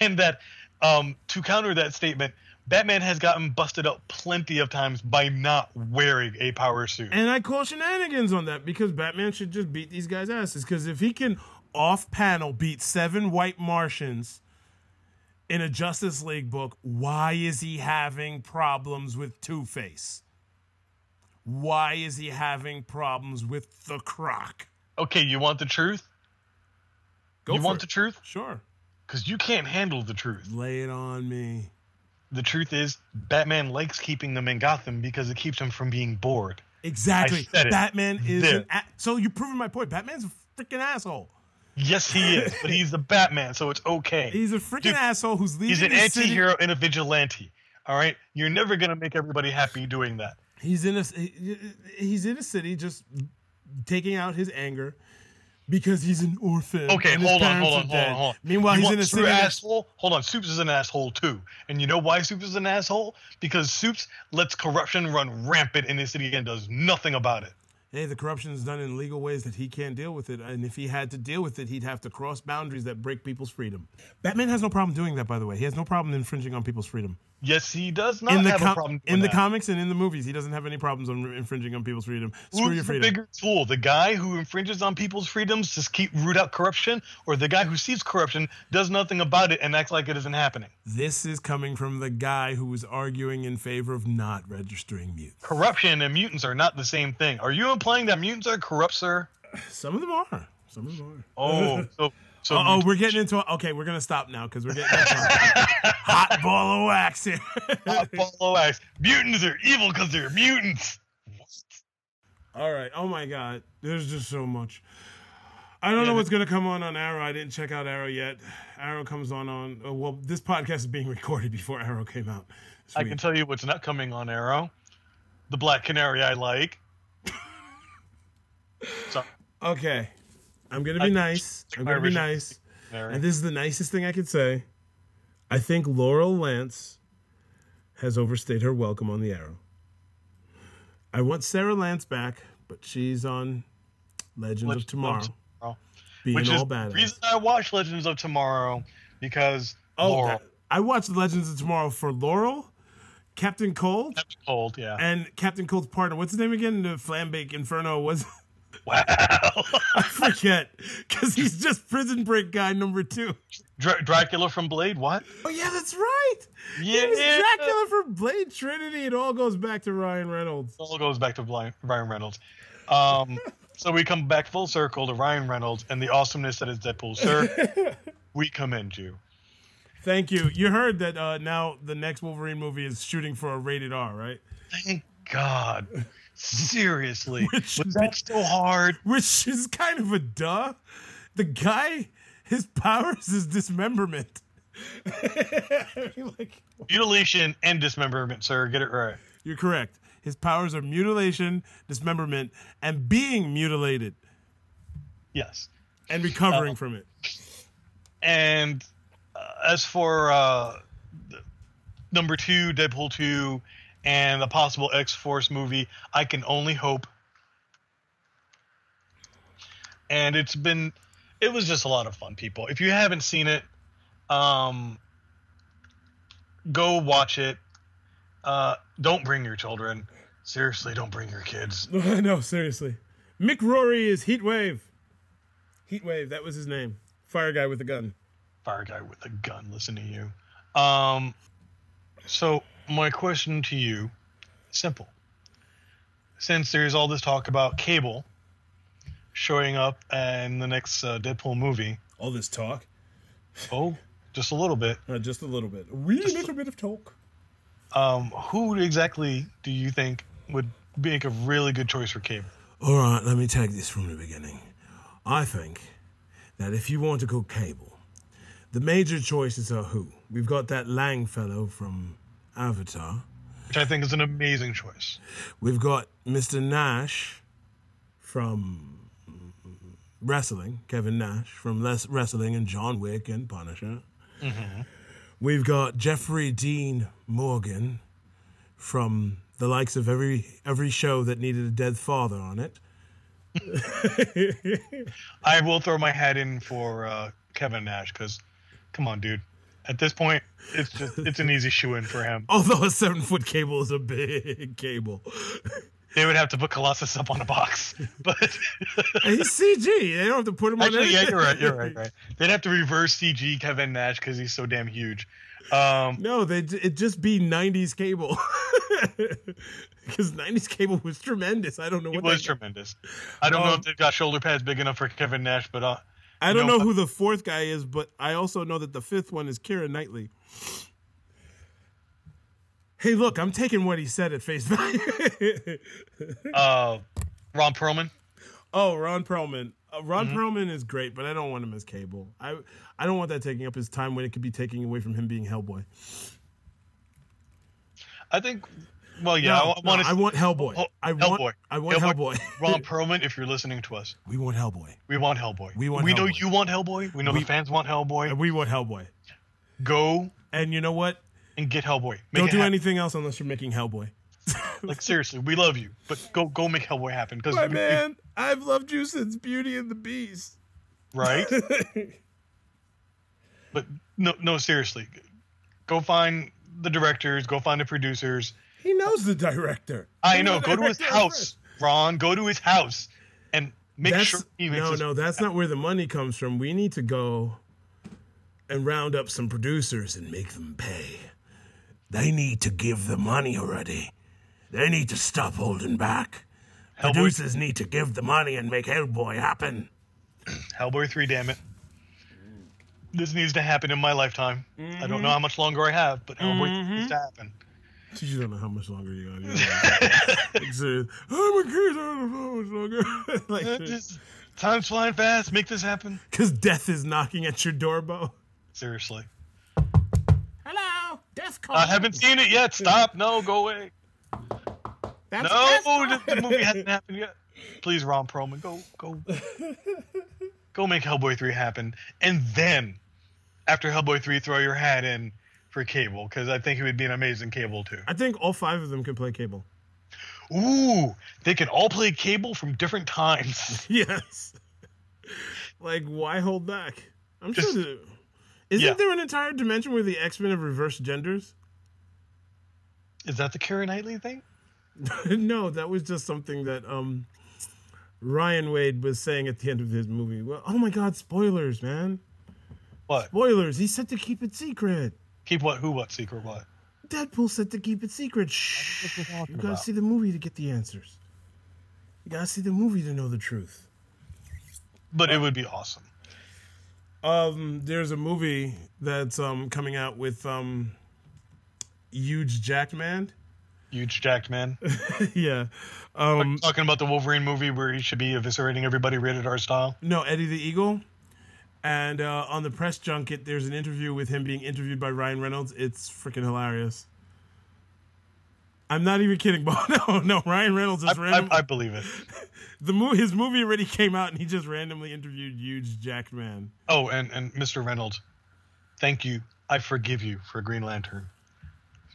And that, to counter that statement, Batman has gotten busted up plenty of times by not wearing a power suit. And I call shenanigans on that, because Batman should just beat these guys' asses. Because if he can off-panel beat 7 white Martians in a Justice League book, why is he having problems with Two-Face? Why is he having problems with the Croc? Okay, you want the truth? You want the truth? Sure. Because you can't handle the truth. Lay it on me. The truth is, Batman likes keeping them in Gotham because it keeps him from being bored. Exactly. Batman is so you're proving my point. Batman's a freaking asshole. Yes, he is, but he's the Batman, so it's okay. He's a freaking asshole who's leaving. He's an anti-hero and a vigilante. All right, you're never gonna make everybody happy doing that. He's in a city just taking out his anger because he's an orphan. Okay, hold on. Meanwhile, he's in a city. Asshole? Hold on, Supes is an asshole too, and you know why Supes is an asshole? Because Supes lets corruption run rampant in his city and does nothing about it. Hey, the corruption is done in legal ways that he can't deal with it. And if he had to deal with it, he'd have to cross boundaries that break people's freedom. Batman has no problem doing that, by the way. He has no problem infringing on people's freedom. Yes, he does not have a problem doing that. In the comics and in the movies, he doesn't have any problems on infringing on people's freedom. Screw your freedom. Who's the bigger tool? The guy who infringes on people's freedoms to root out corruption, or the guy who sees corruption, does nothing about it, and acts like it isn't happening? This is coming from the guy who was arguing in favor of not registering mutants. Corruption and mutants are not the same thing. Are you implying that mutants are corrupt, sir? Some of them are. Oh, so we're getting into it. Okay, we're gonna stop now because we're getting into hot ball of wax here. Hot ball of wax. Mutants are evil because they're mutants. All right. Oh my God. There's just so much. I don't know what's gonna come on Arrow. I didn't check out Arrow yet. Arrow comes on. Well, this podcast is being recorded before Arrow came out. I can tell you what's not coming on Arrow. The Black Canary I like. Sorry. Okay, I'm gonna be nice, and this is the nicest thing I can say. I think Laurel Lance has overstayed her welcome on the Arrow. I want Sarah Lance back, but she's on Legends of Tomorrow. The reason I watch Legends of Tomorrow, because Laurel. I watched Legends of Tomorrow for Laurel, Captain Cold. Captain Cold, yeah. And Captain Cold's partner. What's his name again? The Flambake Inferno was... Wow. I forget, because he's just Prison Break guy number 2. Dracula from Blade, what? Oh, yeah, that's right. Yeah. He was Dracula from Blade Trinity. It all goes back to Ryan Reynolds. So we come back full circle to Ryan Reynolds and the awesomeness that is Deadpool. Sir, we commend you. Thank you. You heard that now the next Wolverine movie is shooting for a rated R, right? Thank God. Seriously. Was that so hard? Which is kind of a duh. The guy, his powers is dismemberment. Mutilation and dismemberment, sir. Get it right. You're correct. His powers are mutilation, dismemberment, and being mutilated. Yes. And recovering from it. And... as for number 2, Deadpool 2, and a possible X-Force movie, I can only hope. And it was just a lot of fun, people. If you haven't seen it, go watch it. Don't bring your children. Seriously, don't bring your kids. No, seriously. Mick Rory is Heatwave. Heatwave, that was his name. Fire guy with a gun. Listen to you. So my question to you, simple. Since there's all this talk about Cable showing up in the next Deadpool movie. All this talk? Oh, just a little bit. Just a little bit. A really little bit of talk. Who exactly do you think would make a really good choice for Cable? All right, let me take this from the beginning. I think that if you want to go Cable, the major choices are who. We've got that Lang fellow from Avatar, which I think is an amazing choice. We've got Mr. Nash from wrestling, Kevin Nash from wrestling and John Wick and Punisher. Mm-hmm. We've got Jeffrey Dean Morgan from the likes of every show that needed a dead father on it. I will throw my hat in for Kevin Nash because, come on, dude. At this point, it's an easy shoe-in for him. Although a 7-foot Cable is a big Cable. They would have to put Colossus up on a box. But he's CG. They don't have to put him on anything. Yeah, you're right. They'd have to reverse CG Kevin Nash because he's so damn huge. No, it'd just be 90s Cable. Because 90s Cable was tremendous. I don't know what it was. Tremendous. I don't know if they've got shoulder pads big enough for Kevin Nash, but... I don't know who the fourth guy is, but I also know that the fifth one is Keira Knightley. Hey, look, I'm taking what he said at face value. Ron Perlman. Oh, Ron Perlman. Ron Perlman is great, but I don't want him as Cable. I don't want that taking up his time when it could be taking away from him being Hellboy. I think... Well, yeah, I want Hellboy. I want Hellboy. Ron Perlman, if you're listening to us, we want Hellboy. We know you want Hellboy. We know the fans want Hellboy. And we want Hellboy. Go and you know what? And get Hellboy. Don't do anything else unless you're making Hellboy. Like seriously, we love you, but go make Hellboy happen. I've loved you since Beauty and the Beast. Right. But no, seriously, go find the directors. Go find the producers. He knows the director. I know. Go to his house, Ron. Go to his house and make sure he makes it. No, that's not where the money comes from. We need to go and round up some producers and make them pay. They need to give the money already. They need to stop holding back. Producers need to give the money and make Hellboy happen. Hellboy 3, damn it. This needs to happen in my lifetime. Mm-hmm. I don't know how much longer I have, but Hellboy needs to happen. You don't know how much longer you are. I don't know how much longer. Time's flying fast. Make this happen. Because death is knocking at your door, Bo. Seriously. Hello. Death call. I haven't seen it yet. Stop. No, go away. The movie hasn't happened yet. Please, Ron Perlman, go. Go make Hellboy 3 happen. And then, after Hellboy 3, throw your hat in for Cable, because I think he would be an amazing Cable too. I think all five of them can play Cable. Ooh, they can all play Cable from different times. Yes. Like, why hold back? Isn't there an entire dimension where the X-Men have reversed genders? Is that the Keira Knightley thing? No, that was just something that Ryan Wade was saying at the end of his movie. Well, oh my God, spoilers, man. What? Spoilers. He said to keep it secret. Keep what? Who? What? Secret? What? Deadpool said to keep it secret. Shh. You gotta see the movie to get the answers. You gotta see the movie to know the truth. But it would be awesome. There's a movie that's coming out with Hugh Jackman. Yeah. Like talking about the Wolverine movie where he should be eviscerating everybody, rated R style. No, Eddie the Eagle. And on the press junket, there's an interview with him being interviewed by Ryan Reynolds. It's freaking hilarious. I'm not even kidding, Bo. No, Ryan Reynolds is random. I believe it. His movie already came out, and he just randomly interviewed Hugh Jackman. Oh, and Mr. Reynolds, thank you. I forgive you for Green Lantern.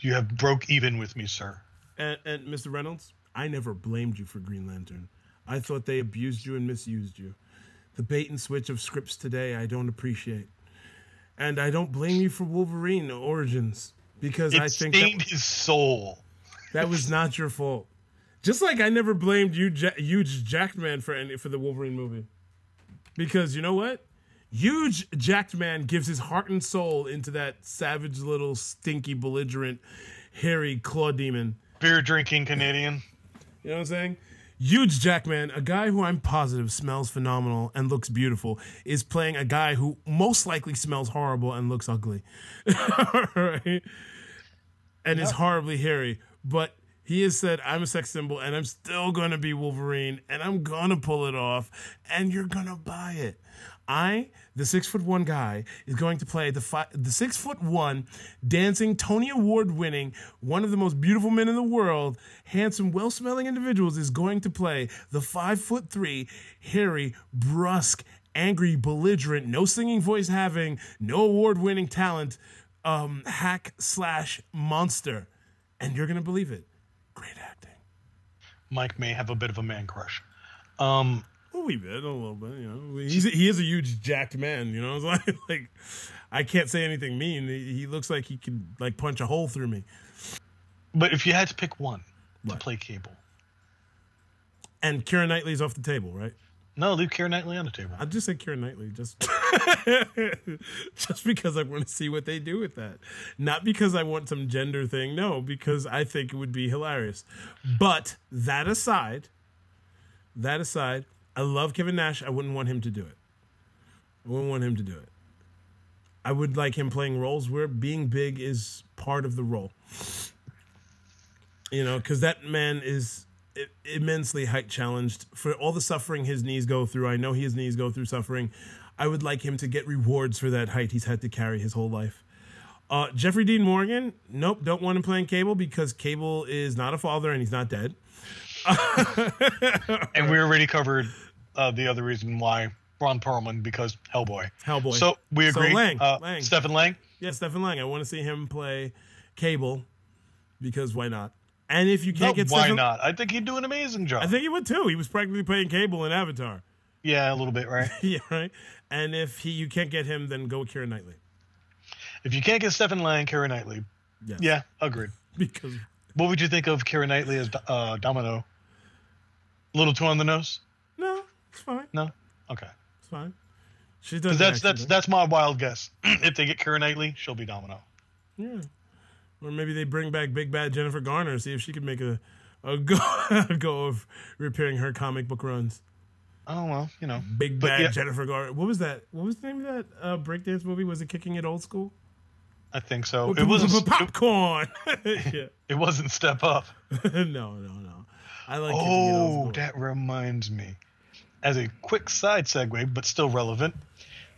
You have broke even with me, sir. And Mr. Reynolds, I never blamed you for Green Lantern. I thought they abused you and misused you. The bait and switch of scripts today, I don't appreciate. And I don't blame you for Wolverine Origins, because I think it stained his soul. That was not your fault. Just like I never blamed Hugh Jackman for the Wolverine movie. Because you know what? Hugh Jackman gives his heart and soul into that savage little stinky belligerent hairy claw demon. Beer drinking Canadian. You know what I'm saying? Hugh Jackman, a guy who I'm positive smells phenomenal and looks beautiful, is playing a guy who most likely smells horrible and looks ugly. Right? And is horribly hairy. But He has said, I'm a sex symbol, and I'm still going to be Wolverine, and I'm going to pull it off, and you're going to buy it. The 6'1" guy, is going to play the 6'1", dancing, Tony Award-winning, one of the most beautiful men in the world, handsome, well-smelling individuals, is going to play the 5'3", hairy, brusque, angry, belligerent, no singing voice having, no award-winning talent, hack/monster. And you're going to believe it. Great acting. Mike may have a bit of a man crush. A wee bit, a little bit, you know. He is a huge jacked man, you know. It's like I can't say anything mean. He looks like he could like punch a hole through me. But if you had to pick one to play Cable, and Keira Knightley's off the table, right? No, leave Keira Knightley on the table. I just said Keira Knightley, just because I want to see what they do with that. Not because I want some gender thing. No, because I think it would be hilarious. But that aside. I love Kevin Nash. I wouldn't want him to do it. I would like him playing roles where being big is part of the role. You know, because that man is immensely height challenged. For all the suffering his knees go through, I know his knees go through suffering. I would like him to get rewards for that height he's had to carry his whole life. Jeffrey Dean Morgan, nope, don't want him playing Cable because Cable is not a father and he's not dead. And we already covered... the other reason why Ron Perlman, because Hellboy. So we agree. So Lang. Stephen Lang. Yeah, Stephen Lang. I want to see him play Cable because why not? And if you can't get Stephen... Why not? I think he'd do an amazing job. I think he would too. He was practically playing Cable in Avatar. Yeah, a little bit, right? Yeah, right. And if you can't get him, then go with Keira Knightley. If you can't get Stephen Lang, Keira Knightley. Yes. Yeah, agreed. Because what would you think of Keira Knightley as Domino? A little too on the nose? No. It's fine. No? Okay. It's fine. She does that's my wild guess. If they get Keira Knightley, she'll be Domino. Yeah. Or maybe they bring back Big Bad Jennifer Garner, see if she could make a go of repairing her comic book runs. Oh, well, you know. Big Bad Jennifer Garner. What was that? What was the name of that breakdance movie? Was it Kicking It Old School? I think so. Well, it wasn't popcorn. Yeah. It wasn't Step Up. No. I like Kicking It Old School. Oh, that reminds me. As a quick side segue, but still relevant,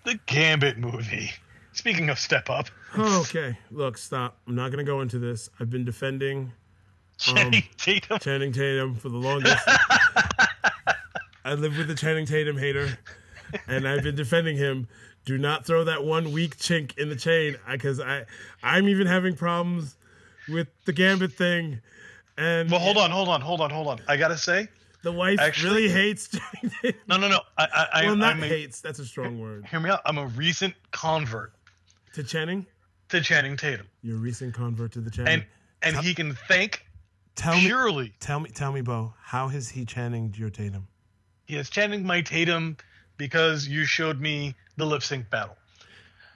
the Gambit movie. Speaking of Step Up. Okay, look, stop. I'm not going to go into this. I've been defending Channing Tatum for the longest. I live with the Channing Tatum hater, and I've been defending him. Do not throw that one weak chink in the chain, because I'm even having problems with the Gambit thing. And well, hold on. I got to say... The wife actually really hates Channing Tatum. No. Hates. That's a strong word. Hear me out. I'm a recent convert. To Channing? To Channing Tatum. You're a recent convert to the Channing. And he can thank purely. Tell me, Bo, how has he Channinged your Tatum? He has Channinged my Tatum because you showed me the lip sync battle.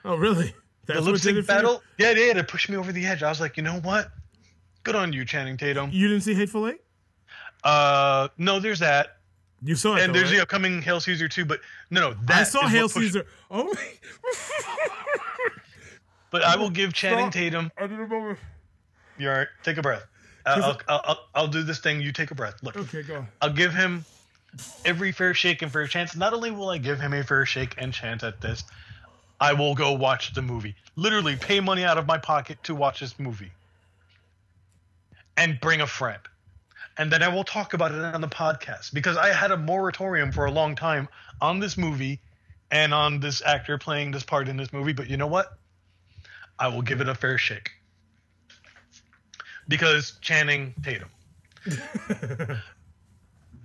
Oh, really? That's the lip sync battle? Yeah, it did. It pushed me over the edge. I was like, you know what? Good on you, Channing Tatum. You didn't see Hateful Eight? No, there's that. You saw it, and there's the upcoming Hail Caesar too. But no, I saw Hail Caesar. Oh my! But I will give Channing Tatum. I don't remember. You're all right. Take a breath. I'll do this thing. You take a breath. Look. Okay, go on. I'll give him every fair shake and fair chance. Not only will I give him a fair shake and chance at this, I will go watch the movie. Literally, pay money out of my pocket to watch this movie, and bring a friend. And then I will talk about it on the podcast because I had a moratorium for a long time on this movie and on this actor playing this part in this movie. But you know what? I will give it a fair shake because Channing Tatum.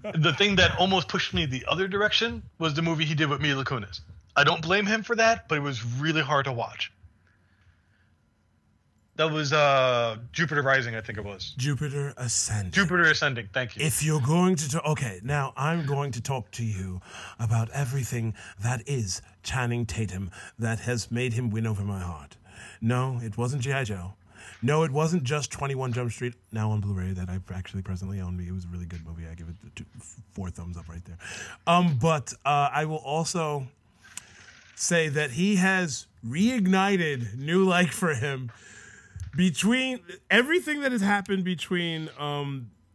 The thing that almost pushed me the other direction was the movie he did with Mila Kunis. I don't blame him for that, but it was really hard to watch. That was Jupiter Rising, I think it was. Jupiter Ascending. Thank you. If you're going to talk... Okay, now I'm going to talk to you about everything that is Channing Tatum that has made him win over my heart. No, it wasn't G.I. Joe. No, it wasn't just 21 Jump Street, now on Blu-ray, that I actually presently own. It was a really good movie. I give it 4 thumbs up right there. But I will also say that he has reignited new like for him between everything that has happened between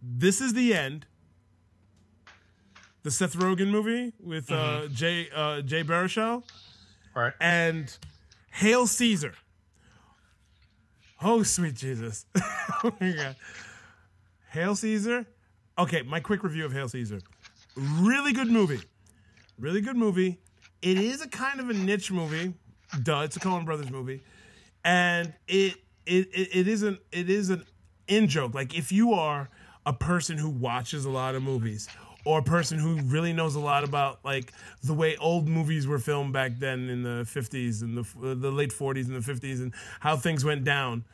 This Is The End, the Seth Rogen movie with Jay Baruchel, right, and Hail Caesar. Oh, sweet Jesus. Oh, my God. Hail Caesar. Okay, my quick review of Hail Caesar. Really good movie. Really good movie. It is a kind of a niche movie. Duh, it's a Coen Brothers movie. And it is an in-joke. Like, if you are a person who watches a lot of movies or a person who really knows a lot about, like, the way old movies were filmed back then in the 50s and the late 40s and the 50s and how things went down,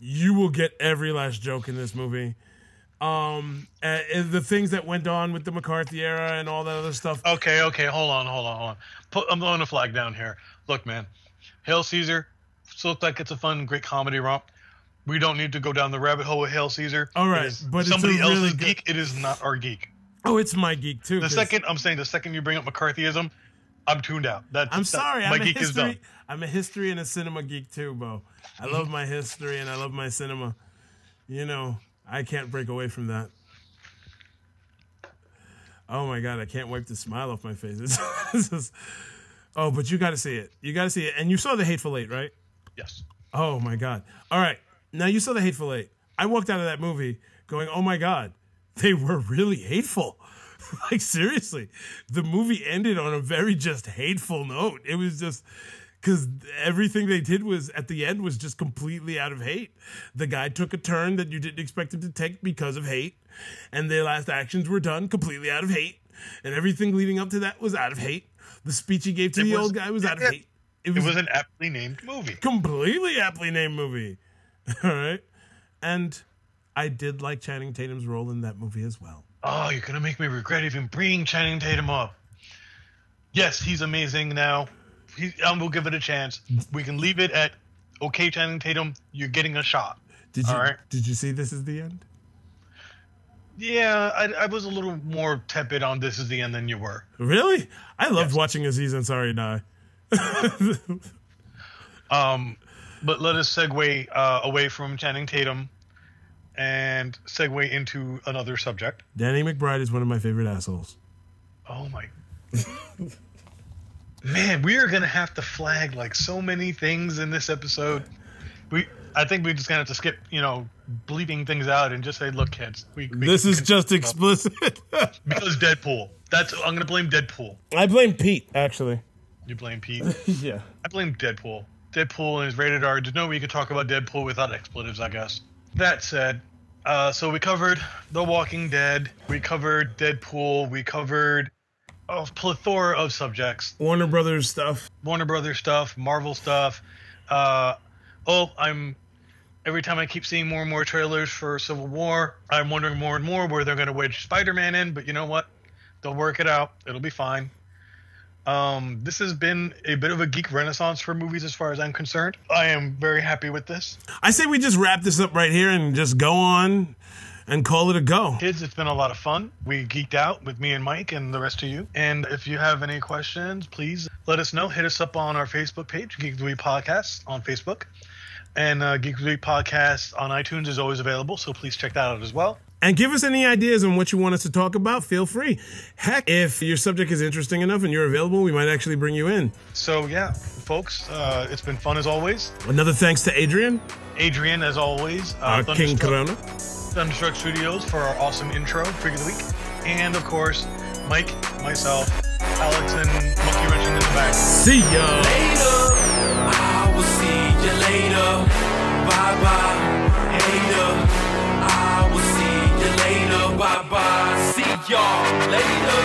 you will get every last joke in this movie. The things that went on with the McCarthy era and all that other stuff. Okay, hold on. I'm throwing a flag down here. Look, man, Hail Caesar still looks like it's a fun, great comedy romp. We don't need to go down the rabbit hole with Hail Caesar. All right, but somebody else's really geek. It is not our geek. Oh, it's my geek too. The second you bring up McCarthyism, I'm tuned out. I'm sorry, my geek is done. I'm a history and a cinema geek too, Bo. I love my history and I love my cinema. You know, I can't break away from that. Oh my God, I can't wipe the smile off my face. But you got to see it. You got to see it, and you saw the Hateful Eight, right? Yes. Oh my God. All right. Now, you saw the Hateful Eight. I walked out of that movie going, oh, my God, they were really hateful. Like, seriously, the movie ended on a very just hateful note. It was just because everything they did was at the end was just completely out of hate. The guy took a turn that you didn't expect him to take because of hate. And their last actions were done completely out of hate. And everything leading up to that was out of hate. The speech he gave to the old guy was out of hate. It was an aptly named movie. Completely aptly named movie. All right. And I did like Channing Tatum's role in that movie as well. Oh, you're going to make me regret even bringing Channing Tatum up. Yes, he's amazing now. We'll give it a chance. We can leave it at, okay, Channing Tatum, you're getting a shot. Did you see This Is The End? Yeah, I was a little more tepid on This Is The End than you were. Really? I loved watching Aziz Ansari die. But let us segue away from Channing Tatum and segue into another subject. Danny McBride is one of my favorite assholes. Oh, my. Man, we are going to have to flag, like, so many things in this episode. I think we're just going to have to skip, bleeping things out and just say, look, kids. This is just explicit. Because Deadpool. I'm going to blame Deadpool. I blame Pete, actually. You blame Pete? Yeah. I blame Deadpool. Deadpool is rated R. There's no way you could talk about Deadpool without expletives, I guess. That said, so we covered The Walking Dead. We covered Deadpool. We covered a plethora of subjects. Warner Brothers stuff. Marvel stuff. Every time I keep seeing more and more trailers for Civil War, I'm wondering more and more where they're going to wedge Spider-Man in. But you know what? They'll work it out. It'll be fine. This has been a bit of a geek renaissance for movies as far as I'm concerned. I am very happy with this. I say we just wrap this up right here and just go on and call it a go. Kids, it's been a lot of fun. We geeked out with me and Mike and the rest of you. And if you have any questions, please let us know. Hit us up on our Facebook page, Geek Week Podcast on Facebook. And Geek Week Podcast on iTunes is always available, so please check that out as well. And give us any ideas on what you want us to talk about. Feel free. Heck, if your subject is interesting enough and you're available, we might actually bring you in. So, yeah, folks, it's been fun as always. Another thanks to Adrian. Adrian, as always. Our King Corona. Thunderstruck Studios for our awesome intro, Freak of the Week. And, of course, Mike, myself, Alex, and Monkey Wrench in the back. See ya. Later. I will see you later. Bye-bye, hater. I will see you later, bye-bye, see y'all later.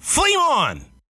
Flame on!